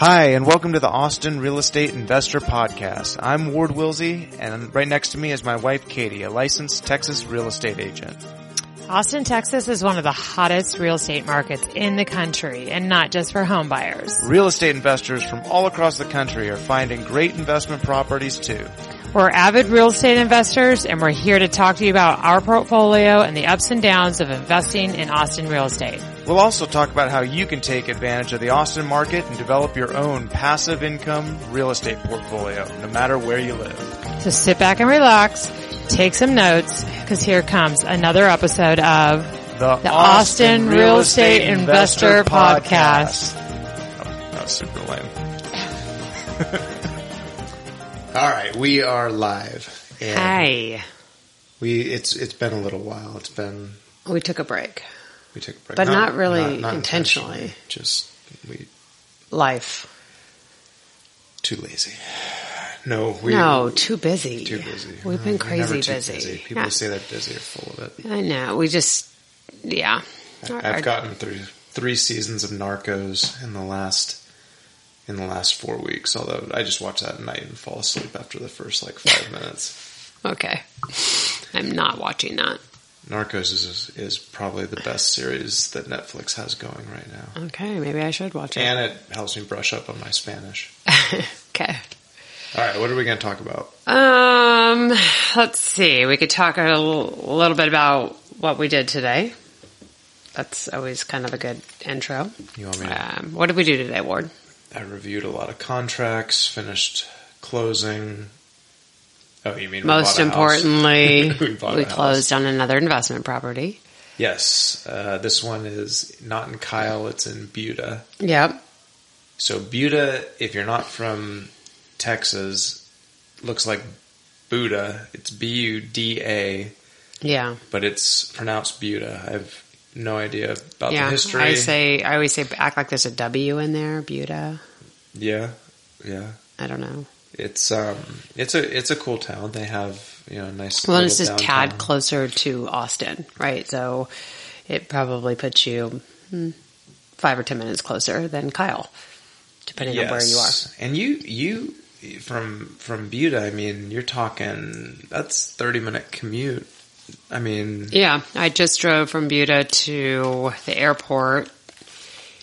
Hi, and welcome to the Austin Real Estate Investor Podcast. I'm Ward Wilsey, and right next to me is my wife, Katie, a licensed Texas real estate agent. Austin, Texas is one of the hottest real estate markets in the country, and not just for home buyers. Real estate investors from all across the country are finding great investment properties, too. We're avid real estate investors, and we're here to talk to you about our portfolio and the ups and downs of investing in Austin real estate. We'll also talk about how you can take advantage of the Austin market and develop your own passive income real estate portfolio, no matter where you live. So sit back and relax, take some notes, because here comes another episode of the Austin Real Estate Investor Podcast. Oh, that was super lame. All right, we are live. Hi. It's been a little while. We took a break, but not really intentionally. Life. Too lazy. No, too busy. Too busy. We've been crazy busy. People say that busy are full of it. I know. I've gotten through 3 seasons of Narcos in the last 4 weeks, although I just watch that at night and fall asleep after the first 5 minutes. Okay. I'm not watching that. Narcos is probably the best series that Netflix has going right now. Okay, maybe I should watch it. And it helps me brush up on my Spanish. Okay. All right, what are we going to talk about? Let's see. We could talk a little bit about what we did today. That's always kind of a good intro. You want me to? What did we do today, Ward? I reviewed a lot of contracts, finished closing. Oh, you mean most importantly, we closed on another investment property. Yes, this one is not in Kyle; it's in Buda. Yep. So Buda, if you're not from Texas, looks like Buda. It's Buda. Yeah, but it's pronounced Buda. I've no idea about the history. I always say, act like there's a W in there, Buda. Yeah. I don't know. It's a cool town. They have a nice. Well, this is downtown. Tad closer to Austin, right? So it probably puts you 5 or 10 minutes closer than Kyle, depending on where you are. And you from Buda, I mean, you're talking that's 30-minute commute. I mean, yeah, I just drove from Buda to the airport,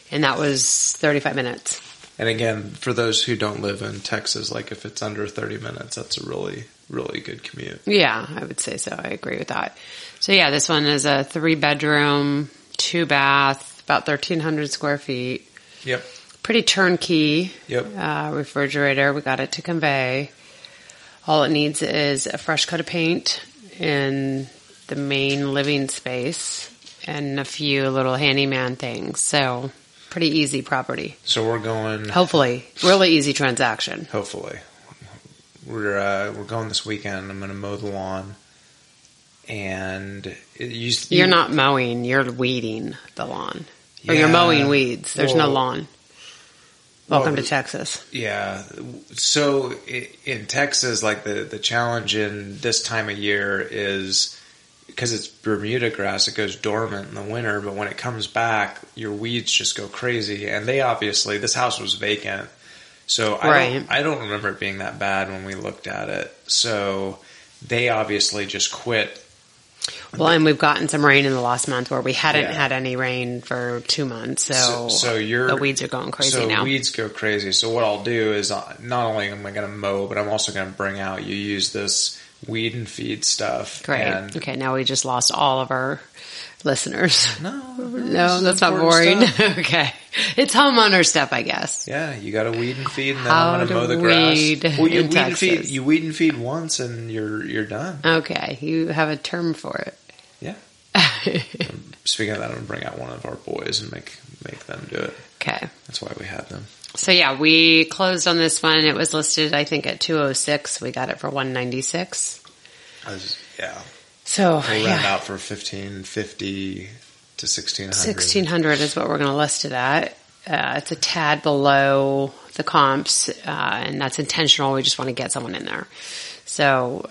and that was 35 minutes. And again, for those who don't live in Texas, if it's under 30 minutes, that's a really, really good commute. Yeah, I would say so. I agree with that. So yeah, this one is a 3-bedroom, 2-bath, about 1,300 square feet. Yep. Pretty turnkey. Yep. Refrigerator. We got it to convey. All it needs is a fresh coat of paint in the main living space and a few little handyman things. So pretty easy property. So we're going, hopefully, really easy transaction. Hopefully. We're going this weekend. I'm going to mow the lawn. And you're not mowing, you're weeding the lawn. Yeah. Or you're mowing weeds. There's no lawn. Welcome to Texas. Yeah. So in Texas, the challenge in this time of year is because it's Bermuda grass, it goes dormant in the winter, but when it comes back, your weeds just go crazy. And this house was vacant. So I don't remember it being that bad when we looked at it. So they obviously just quit. Well, and we've gotten some rain in the last month where we hadn't had any rain for 2 months. So the weeds are going crazy now. So weeds go crazy. So what I'll do is not only am I going to mow, but I'm also going to bring out, you use this weed and feed stuff. Great. Okay, now we just lost all of our listeners. No, that's not boring. Okay. It's homeowner stuff, I guess. Yeah, you got to weed and feed, and then I'm going to mow the grass. You weed and feed once, and you're done. Okay, you have a term for it. Yeah. Speaking of that, I'm going to bring out one of our boys and make them do it. Okay, that's why we have them. So yeah, we closed on this one. It was listed, I think, at 206. We got it for 196. Yeah. So we'll rent out for 1550 to 1600. 1600 is what we're going to list it at. It's a tad below the comps, and that's intentional. We just want to get someone in there. So,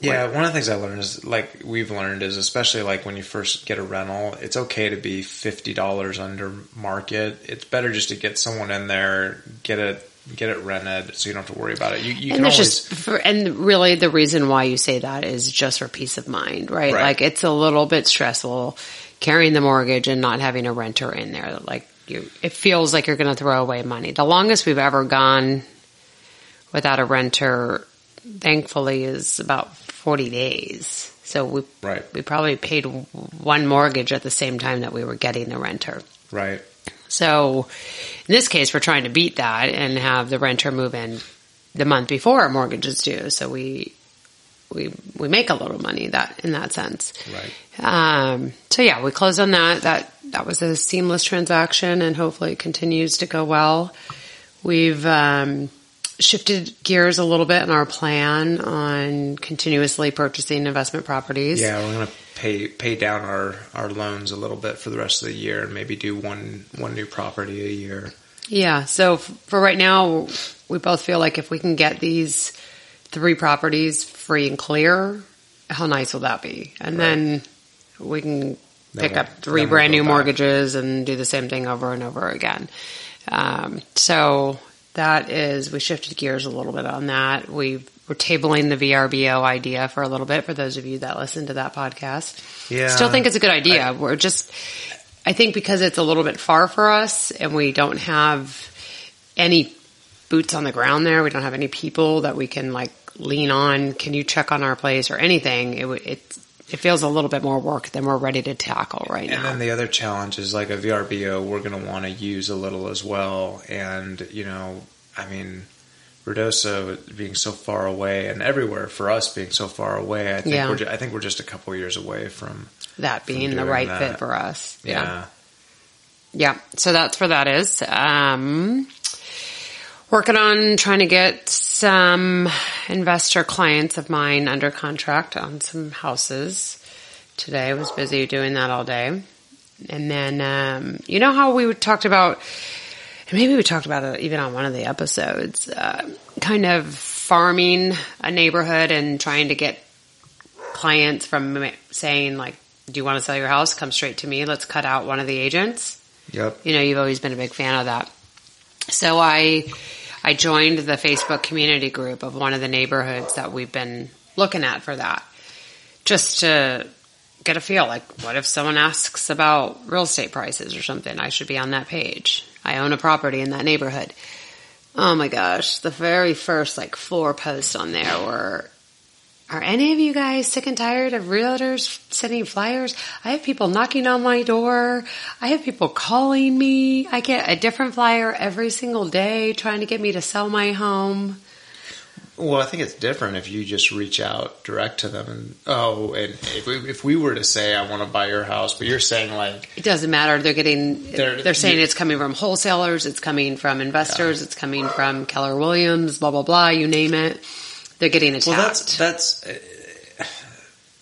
yeah, one of the things I learned is, like, we've learned is, especially like when you first get a rental, it's okay to be $50 under market. It's better just to get someone in there, get it rented, so you don't have to worry about it. You and can always and really the reason why you say that is just for peace of mind, right? Like, it's a little bit stressful carrying the mortgage and not having a renter in there. Like, it feels like you're going to throw away money. The longest we've ever gone without a renter, thankfully, is about 40 days. So we probably paid one mortgage at the same time that we were getting the renter. Right. So in this case, we're trying to beat that and have the renter move in the month before our mortgage is due. So we make a little money in that sense. Right. So yeah, we closed on that. That was a seamless transaction, and hopefully it continues to go well. We've shifted gears a little bit in our plan on continuously purchasing investment properties. Yeah, we're going to pay down our loans a little bit for the rest of the year, and maybe do one new property a year. Yeah. So for right now, we both feel like if we can get these 3 properties free and clear, how nice will that be? And then we can pick up 3 brand new mortgages and do the same thing over and over again. So that is, we shifted gears a little bit on that. We're tabling the VRBO idea for a little bit, for those of you that listen to that podcast. Yeah. Still think it's a good idea. I think because it's a little bit far for us and we don't have any boots on the ground there, we don't have any people that we can like lean on, can you check on our place or anything, it feels a little bit more work than we're ready to tackle right now. And then the other challenge is, like, a VRBO, we're going to want to use a little as well. And, you know, I mean, Ruidoso being so far away, and everywhere for us being so far away, I think we're just a couple years away from that being the right fit for us. Yeah. So that's where that is. Working on trying to get some investor clients of mine under contract on some houses. Today I was busy doing that all day. And then, you know how we talked about, and maybe we talked about it even on one of the episodes, kind of farming a neighborhood and trying to get clients from saying, like, do you want to sell your house? Come straight to me. Let's cut out one of the agents. Yep. You know, you've always been a big fan of that. So I joined the Facebook community group of one of the neighborhoods that we've been looking at for that, just to get a feel, like, what if someone asks about real estate prices or something? I should be on that page. I own a property in that neighborhood. Oh my gosh. The very first, like, 4 posts on there were, are any of you guys sick and tired of realtors sending flyers? I have people knocking on my door. I have people calling me. I get a different flyer every single day trying to get me to sell my home. Well, I think it's different if you just reach out direct to them. And if we were to say, I want to buy your house, but you're saying, like, it doesn't matter. They're saying it's coming from wholesalers. It's coming from investors. Yeah. It's coming from Keller Williams, blah, blah, blah. You name it. They're getting attacked. Well,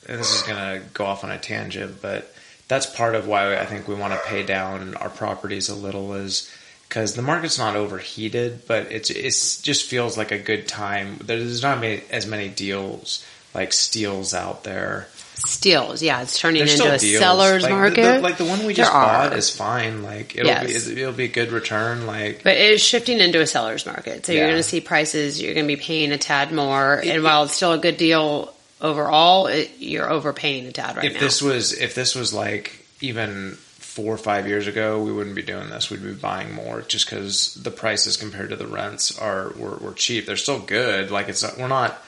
and this is going to go off on a tangent, but that's part of why I think we want to pay down our properties a little, is because the market's not overheated, but it's just feels like a good time. There's not as many deals, like steals out there. Steals, yeah. It's turning into a seller's market. Like the one we just bought is fine. Like it'll be a good return. Like, but it's shifting into a seller's market. So you're going to see prices. You're going to be paying a tad more. And while it's still a good deal overall, you're overpaying a tad right now. If this was like even 4 or 5 years ago, we wouldn't be doing this. We'd be buying more just because the prices compared to the rents were cheap. They're still good. Like we're not.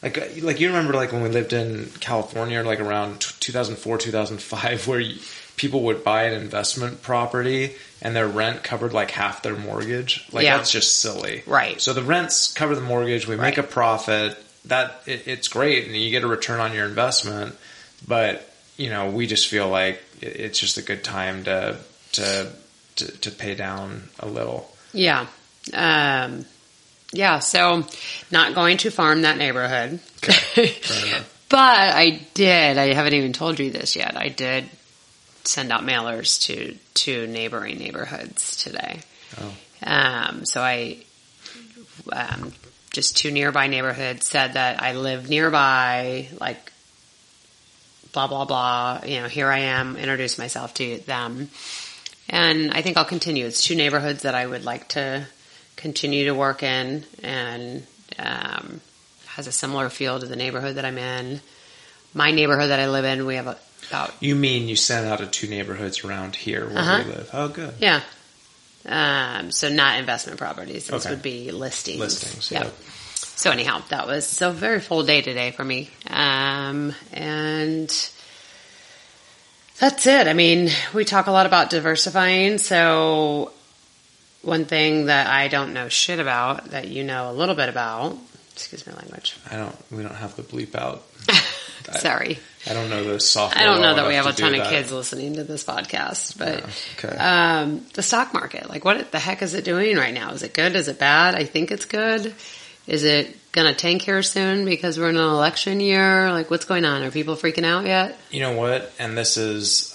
Like you remember, like, when we lived in California, like around 2004, 2005, where people would buy an investment property and their rent covered like half their mortgage. Like, that's just silly. Right. So the rents cover the mortgage. We make a profit. That it's great. And you get a return on your investment. But, you know, we just feel like it's just a good time to pay down a little. Yeah. Yeah, so not going to farm that neighborhood. Okay. But I haven't even told you this yet. I did send out mailers to neighboring neighborhoods today. Oh. So I just two nearby neighborhoods said that I live nearby, like blah, blah, blah. You know, here I am, introduce myself to them. And I think I'll continue. It's two neighborhoods that I would like to continue to work in, and has a similar feel to the neighborhood that I'm in. My neighborhood that I live in, we have about... You mean you sent out to two neighborhoods around here where we live? Oh, good. Yeah. So not investment properties. This would be listings. Listings, yeah. Yep. So anyhow, that was a very full day today for me. And that's it. I mean, we talk a lot about diversifying. So one thing that I don't know shit about that you know a little bit about... Excuse my language. We don't have the bleep out. Sorry. I don't know the software. I don't know that we have a ton of kids listening to this podcast, but yeah, okay. The stock market, like what the heck is it doing right now? Is it good? Is it bad? I think it's good. Is it going to tank here soon because we're in an election year? Like what's going on? Are people freaking out yet? You know what? And this is,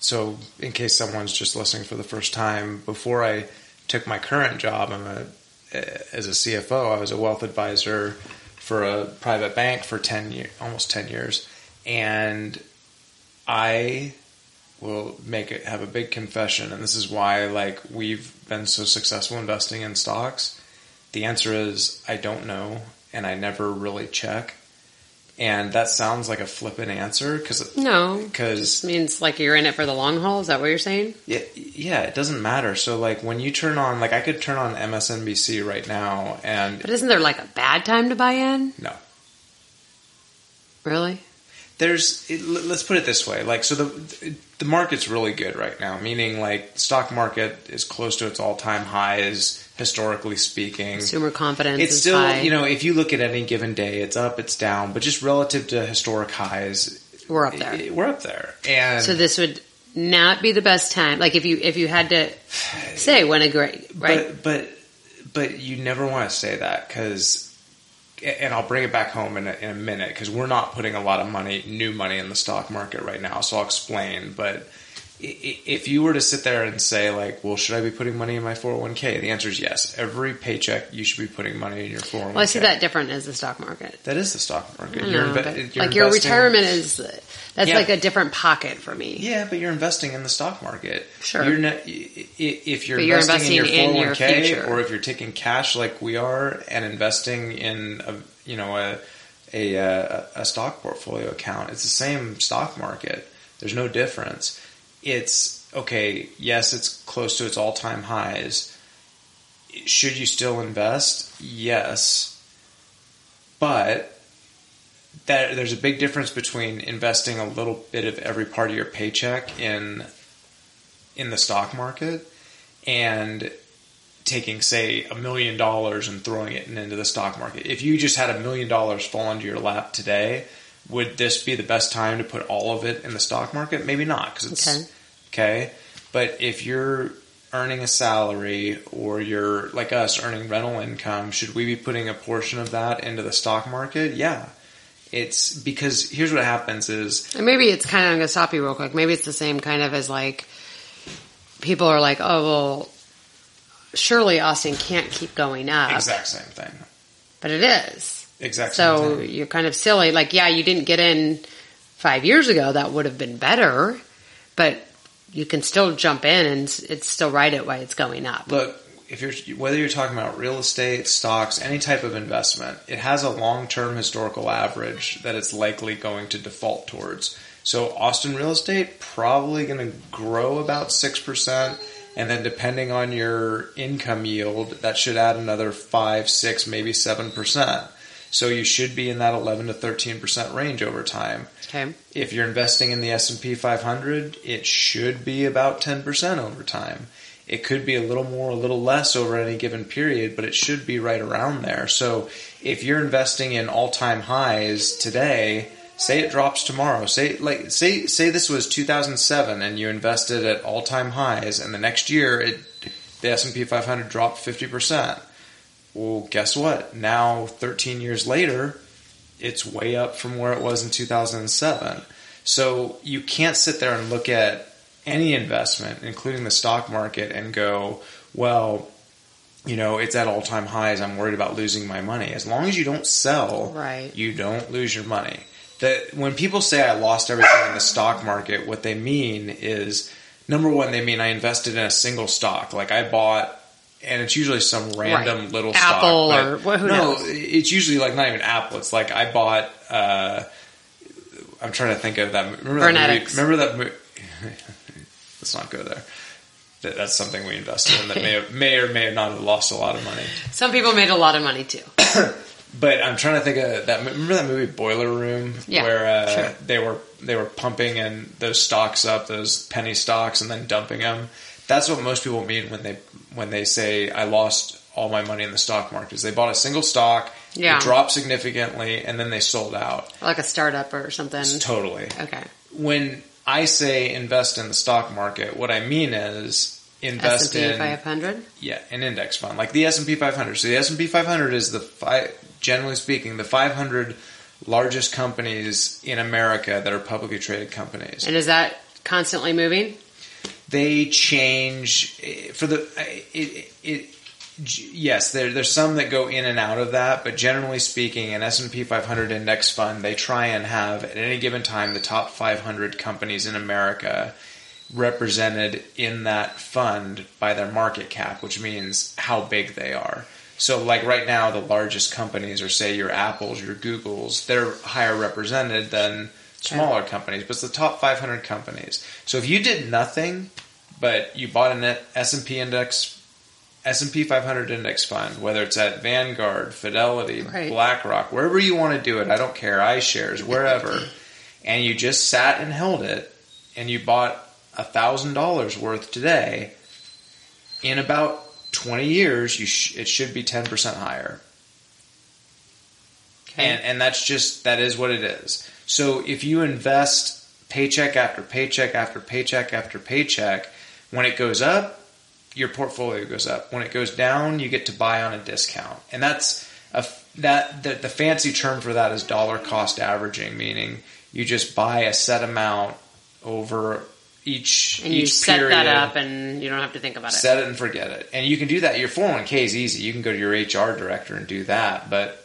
so in case someone's just listening for the first time, before I took my current job, as a CFO, I was a wealth advisor for a private bank for almost 10 years. And I will have a big confession. And this is why, like, we've been so successful investing in stocks. The answer is I don't know. And I never really check. And that sounds like a flippant answer. Because it means like you're in it for the long haul. Is that what you're saying? Yeah, it doesn't matter. So like when you turn on, like I could turn on MSNBC right now and... But isn't there like a bad time to buy in? No. Really? Let's put it this way. Like, so the market's really good right now. Meaning like stock market is close to its all time highs. Historically speaking, consumer confidence is still high. You know, if you look at any given day, it's up, it's down, but just relative to historic highs, we're up there. We're up there, and so this would not be the best time. Like if you had to say when a great, right? But you never want to say that because, and I'll bring it back home in a minute because we're not putting a lot of new money in the stock market right now. So I'll explain, but. If you were to sit there and say like, well, should I be putting money in my 401k? The answer is yes. Every paycheck, you should be putting money in your 401k. Well, I see that different as the stock market. That is the stock market. Your retirement is, that's like a different pocket for me. Yeah, but you're investing in the stock market. Sure. If you're investing in your 401k or if you're taking cash like we are and investing in a stock portfolio account, it's the same stock market. There's no difference. It's okay. Yes, it's close to its all-time highs. Should you still invest? Yes. But there's a big difference between investing a little bit of every part of your paycheck in the stock market and taking, say, $1 million and throwing it into the stock market. If you just had $1 million fall into your lap today, would this be the best time to put all of it in the stock market? Maybe not, because it's okay. But if you're earning a salary or you're like us earning rental income, should we be putting a portion of that into the stock market? Yeah. It's because here's what happens is... And maybe it's kind of... I'm going to stop you real quick. Maybe it's the same kind of as like people are like, oh, well, surely Austin can't keep going up. Exact same thing. But it is. Exactly. So you're kind of silly. Like, yeah, you didn't get in 5 years ago. That would have been better, but you can still jump in and it's still right at why it's going up. Look, whether you're talking about real estate, stocks, any type of investment, it has a long-term historical average that it's likely going to default towards. So Austin real estate probably going to grow about 6%. And then depending on your income yield, that should add another 5, 6, maybe 7%. So you should be in that 11 to 13% range over time. Okay. If you're investing in the S&P 500, it should be about 10% over time. It could be a little more, a little less over any given period, but it should be right around there. So if you're investing in all-time highs today, say it drops tomorrow. Say this was 2007 and you invested at all-time highs, and the next year the S&P 500 dropped 50%. Well, guess what? Now, 13 years later, it's way up from where it was in 2007. So you can't sit there and look at any investment, including the stock market, and go, well, you know, it's at all-time highs. I'm worried about losing my money. As long as you don't sell, right, you don't lose your money. That when people say I lost everything in the stock market, what they mean is, number one, they mean I invested in a single stock. Like I bought, and it's usually some random right. little Apple stock. Apple or what? Who knows? No, it's usually like not even Apple. It's like I bought. I'm trying to think of that. Remember that movie? Let's not go there. That's something we invested in that may or may not have lost a lot of money. Some people made a lot of money too. But I'm trying to think of that. Remember that movie Boiler Room, yeah, where sure. they were pumping in those stocks up, those penny stocks, and then dumping them. That's what most people mean when they say I lost all my money in the stock market. Is they bought a single stock, yeah, it dropped significantly, and then they sold out, like a startup or something. Totally. Okay. When I say invest in the stock market, what I mean is invest S&P in S&P 500. Yeah, an index fund like the S&P 500. So the S&P 500 is generally speaking, the 500 largest companies in America that are publicly traded companies. And is that constantly moving? They change for yes, there's some that go in and out of that, but generally speaking, an S&P 500 index fund, they try and have at any given time the top 500 companies in America represented in that fund by their market cap, which means how big they are. So like right now, the largest companies are, say, your Apples, your Googles. They're higher represented than smaller companies, but it's the top 500 companies. So if you did nothing, but you bought an S&P 500 index fund, whether it's at Vanguard, Fidelity, right, BlackRock, wherever you want to do it, I don't care, iShares, wherever, and you just sat and held it, and you bought $1,000 worth today, in about 20 years, it should be 10% higher. Okay. And that is what it is. So if you invest paycheck after paycheck after paycheck after paycheck, when it goes up, your portfolio goes up. When it goes down, you get to buy on a discount. And that's the fancy term for that is dollar cost averaging, meaning you just buy a set amount over each period. Set that up and you don't have to think about it. Set it and forget it. And you can do that. Your 401k is easy. You can go to your HR director and do that. But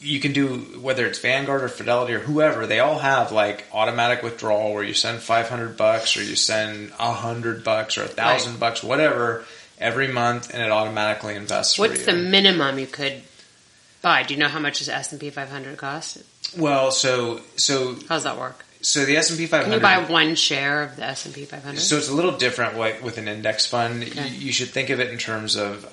you can do, whether it's Vanguard or Fidelity or whoever, they all have like automatic withdrawal where you send $500 or you send $100 or $1,000, whatever, every month, and it automatically invests for you. What's the minimum you could buy? Do you know how much does S&P 500 cost? Well, so how does that work? So the S&P 500... Can you buy one share of the S&P 500? So it's a little different with an index fund. Okay. You should think of it in terms of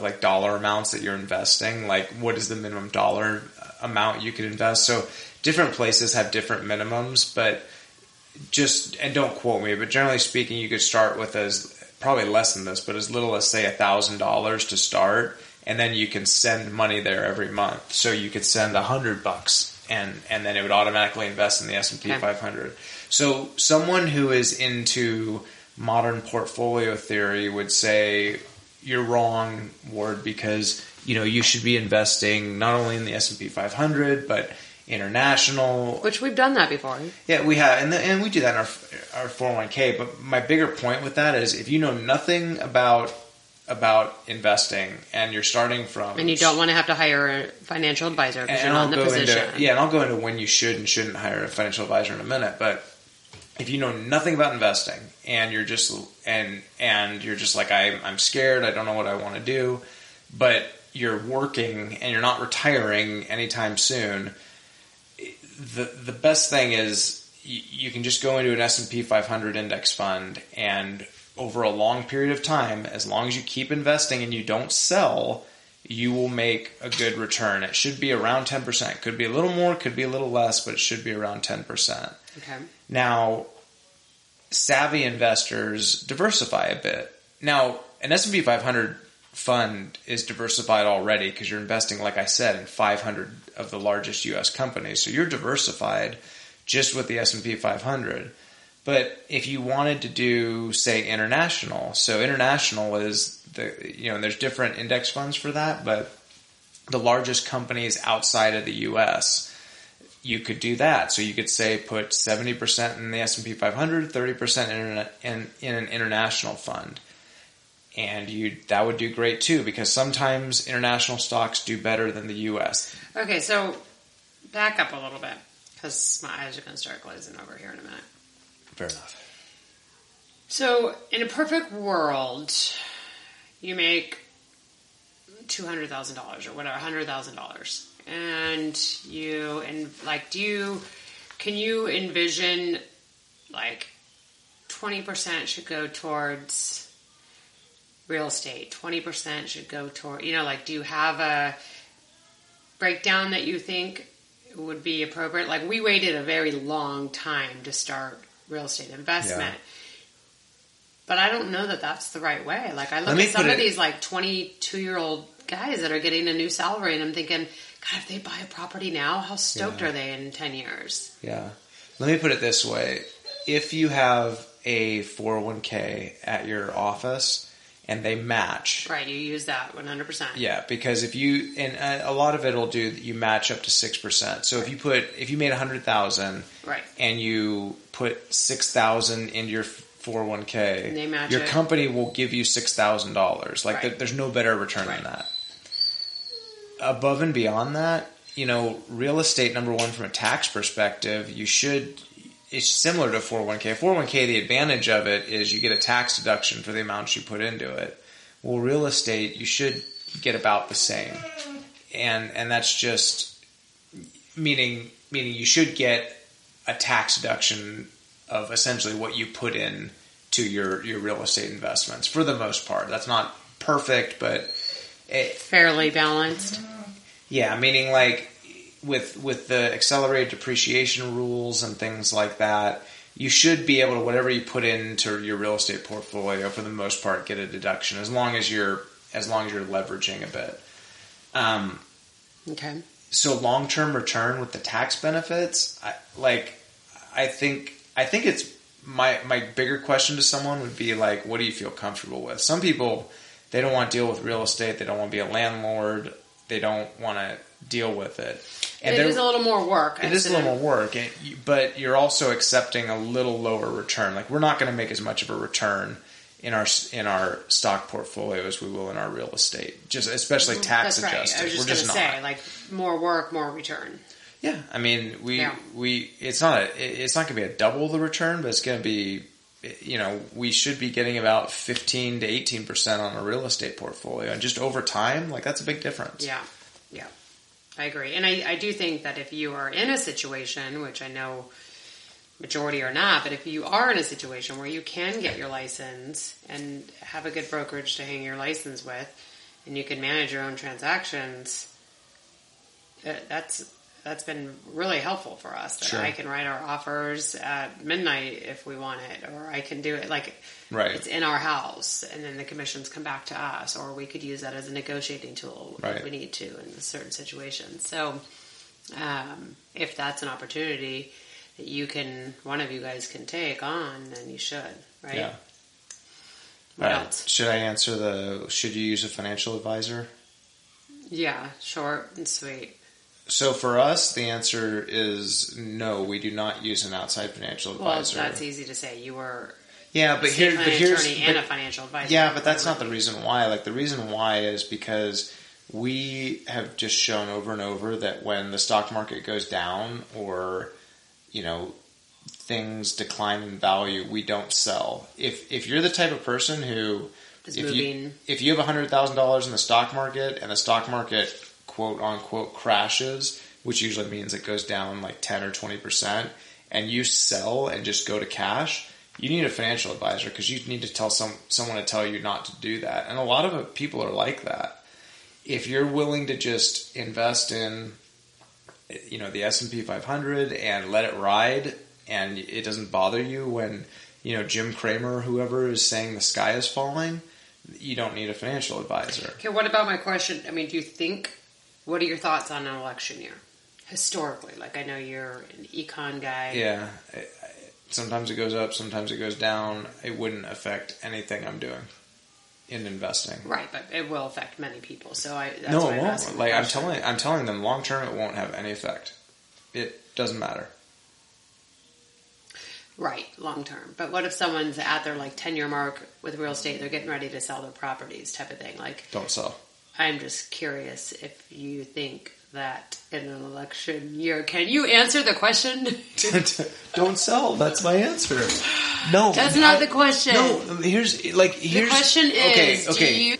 like dollar amounts that you're investing. Like what is the minimum dollar amount you could invest? So different places have different minimums, but just... And don't quote me, but generally speaking, you could start with probably less than this, but as little as, say, $1,000 to start. And then you can send money there every month. So you could send $100 and then it would automatically invest in the S&P 500. So someone who is into modern portfolio theory would say, you're wrong, Ward, because you should be investing not only in the S&P 500, but international. Which we've done that before. Yeah, we have. And we do that in our 401k. But my bigger point with that is if you know nothing about investing and you're starting from... And you don't want to have to hire a financial advisor because you're not in the position. And I'll go into when you should and shouldn't hire a financial advisor in a minute. But if you know nothing about investing and you're just like, I'm scared, I don't know what I want to do, but you're working and you're not retiring anytime soon, the best thing is you can just go into an S&P 500 index fund and... Over a long period of time, as long as you keep investing and you don't sell, you will make a good return. It should be around 10%. Could be a little more, could be a little less, but it should be around 10%. Okay. Now, savvy investors diversify a bit. Now, an S&P 500 fund is diversified already because you're investing, like I said, in 500 of the largest U.S. companies. So you're diversified just with the S&P 500. But if you wanted to do, say, international, so international is and there's different index funds for that, but the largest companies outside of the U.S., you could do that. So you could say put 70% in the S&P 500, 30% in an international fund. And that would do great too, because sometimes international stocks do better than the U.S. Okay, so back up a little bit, because my eyes are going to start glazing over here in a minute. Fair enough. So in a perfect world, you make $200,000 or whatever, $100,000, and you can you envision 20% should go towards real estate, 20% should go toward, do you have a breakdown that you think would be appropriate? Like, we waited a very long time to start real estate investment, but I don't know that that's the right way. Like, I look at some of these 22-year-old guys that are getting a new salary, and I'm thinking, God, if they buy a property now, how stoked are they in 10 years? Yeah. Let me put it this way. If you have a 401k at your office, and they match. Right, you use that 100%. Yeah, because if you, and a lot of it will do that, you match up to 6%. So if you made $100,000, right, and you put $6,000 into your 401k, and they match your company will give you $6,000. There's no better return than that. Above and beyond that, real estate, number one, from a tax perspective, it's similar to 401k. 401k, the advantage of it is you get a tax deduction for the amount you put into it. Well, real estate, you should get about the same. And that's just meaning you should get a tax deduction of essentially what you put in to your real estate investments for the most part. That's not perfect, but fairly balanced. Yeah, meaning with the accelerated depreciation rules and things like that, you should be able to, whatever you put into your real estate portfolio, for the most part, get a deduction as long as you're leveraging a bit. Okay. So long-term return with the tax benefits, I think it's my bigger question to someone would be what do you feel comfortable with? Some people, they don't want to deal with real estate. They don't want to be a landlord. They don't want to deal with it. And it is a little more work. It is a little more work, but you're also accepting a little lower return. We're not going to make as much of a return in our stock portfolio as we will in our real estate, just especially tax adjusted. Right. I was just going to say, more work, more return. Yeah, it's not going to be a double the return, but it's going to be, we should be getting about 15 to 18% on a real estate portfolio, and just over time, that's a big difference. Yeah, yeah. I agree. And I do think that if you are in a situation, which I know majority are not, but if you are in a situation where you can get your license and have a good brokerage to hang your license with, and you can manage your own transactions, that's been really helpful for us. That I can write our offers at midnight if we want it, or I can do it it's in our house, and then the commissions come back to us, or we could use that as a negotiating tool if we need to in certain situations. So if that's an opportunity that one of you guys can take on, then you should, right? Yeah. What else? Should I answer should you use a financial advisor? Yeah, short and sweet. So for us, the answer is no. We do not use an outside financial advisor. Well, that's easy to say. You were a financial advisor. Yeah, but that's not the reason why. The reason why is because we have just shown over and over that when the stock market goes down or things decline in value, we don't sell. If you're the type of person who if you have $100,000 in the stock market and the stock market quote unquote crashes, which usually means it goes down 10 or 20%, and you sell and just go to cash, you need a financial advisor, because you need to tell someone to tell you not to do that. And a lot of people are like that. If you're willing to just invest in, the S&P 500 and let it ride, and it doesn't bother you when, Jim Cramer or whoever is saying the sky is falling, you don't need a financial advisor. Okay. What about my question? What are your thoughts on an election year? Historically, I know you're an econ guy. Yeah. Sometimes it goes up, sometimes it goes down. It wouldn't affect anything I'm doing in investing. Right, but it will affect many people. So it won't. I'm telling them long term it won't have any effect. It doesn't matter. Right, long term. But what if someone's at their 10-year mark with real estate, they're getting ready to sell their properties type of thing? Don't sell. I'm just curious if you think that in an election year, can you answer the question? Don't sell. That's my answer. No. That's not the question. No, here's the question is do you...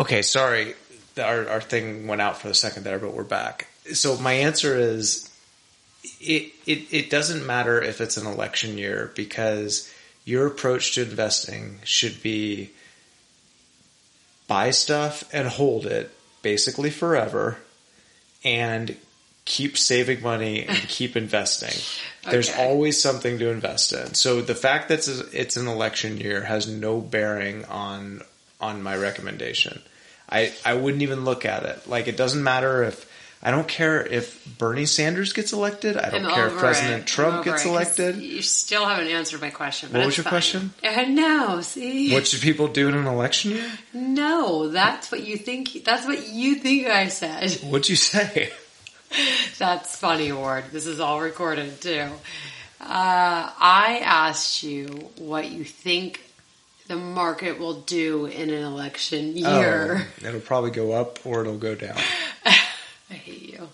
Okay, sorry. Our thing went out for a second there, but we're back. So my answer is it doesn't matter if it's an election year, because your approach to investing should be buy stuff and hold it basically forever and keep saving money and keep investing. Okay. There's always something to invest in. So the fact that it's an election year has no bearing on my recommendation. I wouldn't even look at it. It doesn't matter if... I don't care if Bernie Sanders gets elected. I don't care if President Trump gets elected. You still haven't answered my question. What was your question? No, see? What should people do in an election year? No, that's what you think. That's what you think I said. What'd you say? That's funny, Ward. This is all recorded too. I asked you what you think the market will do in an election year. Oh, it'll probably go up or it'll go down. I hate you.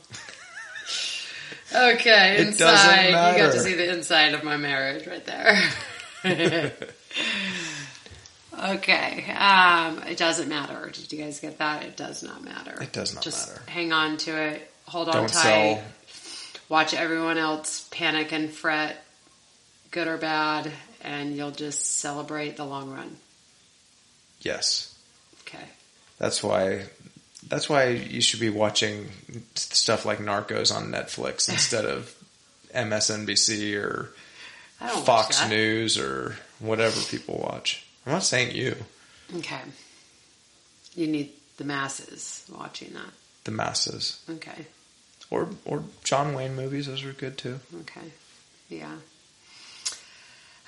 Okay, inside. You got to see the inside of my marriage right there. Okay. It doesn't matter. Did you guys get that? It does not matter. It does not just matter. Hang on to it. Hold on tight. Don't sell. Watch everyone else panic and fret, good or bad, and you'll just celebrate the long run. Yes. Okay. That's why you should be watching stuff like Narcos on Netflix instead of MSNBC or Fox News or whatever people watch. I'm not saying you. Okay. You need the masses watching that. The masses. Okay. Or John Wayne movies. Those are good too. Okay. Yeah.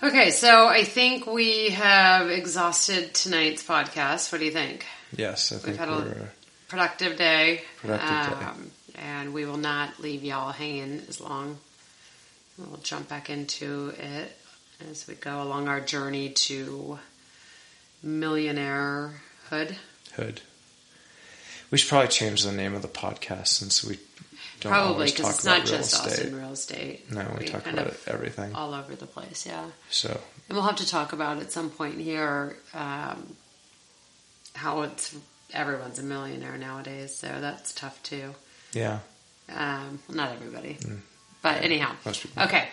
Okay. So I think we have exhausted tonight's podcast. What do you think? Yes. I think we've had a productive day. And we will not leave y'all hanging as long. We'll jump back into it as we go along our journey to millionairehood. We should probably change the name of the podcast since we don't always talk about real estate. Probably, because it's not just Austin real estate. No, we talk about everything. All over the place, yeah. So, and we'll have to talk about at some point here how it's... Everyone's a millionaire nowadays, so that's tough too. Yeah. Not everybody. But anyhow. Most people. Okay.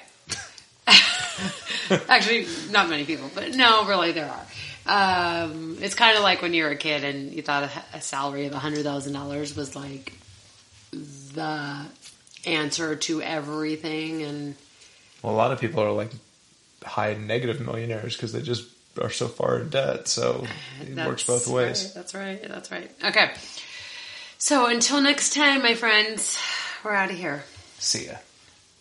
Actually, not many people, but no, really there are. It's kind of like when you were a kid and you thought a salary of $100,000 was the answer to everything. And well, a lot of people are high negative millionaires because they just are so far in debt, so it works both ways. Right, that's right. Okay. So until next time, my friends, we're out of here. See ya.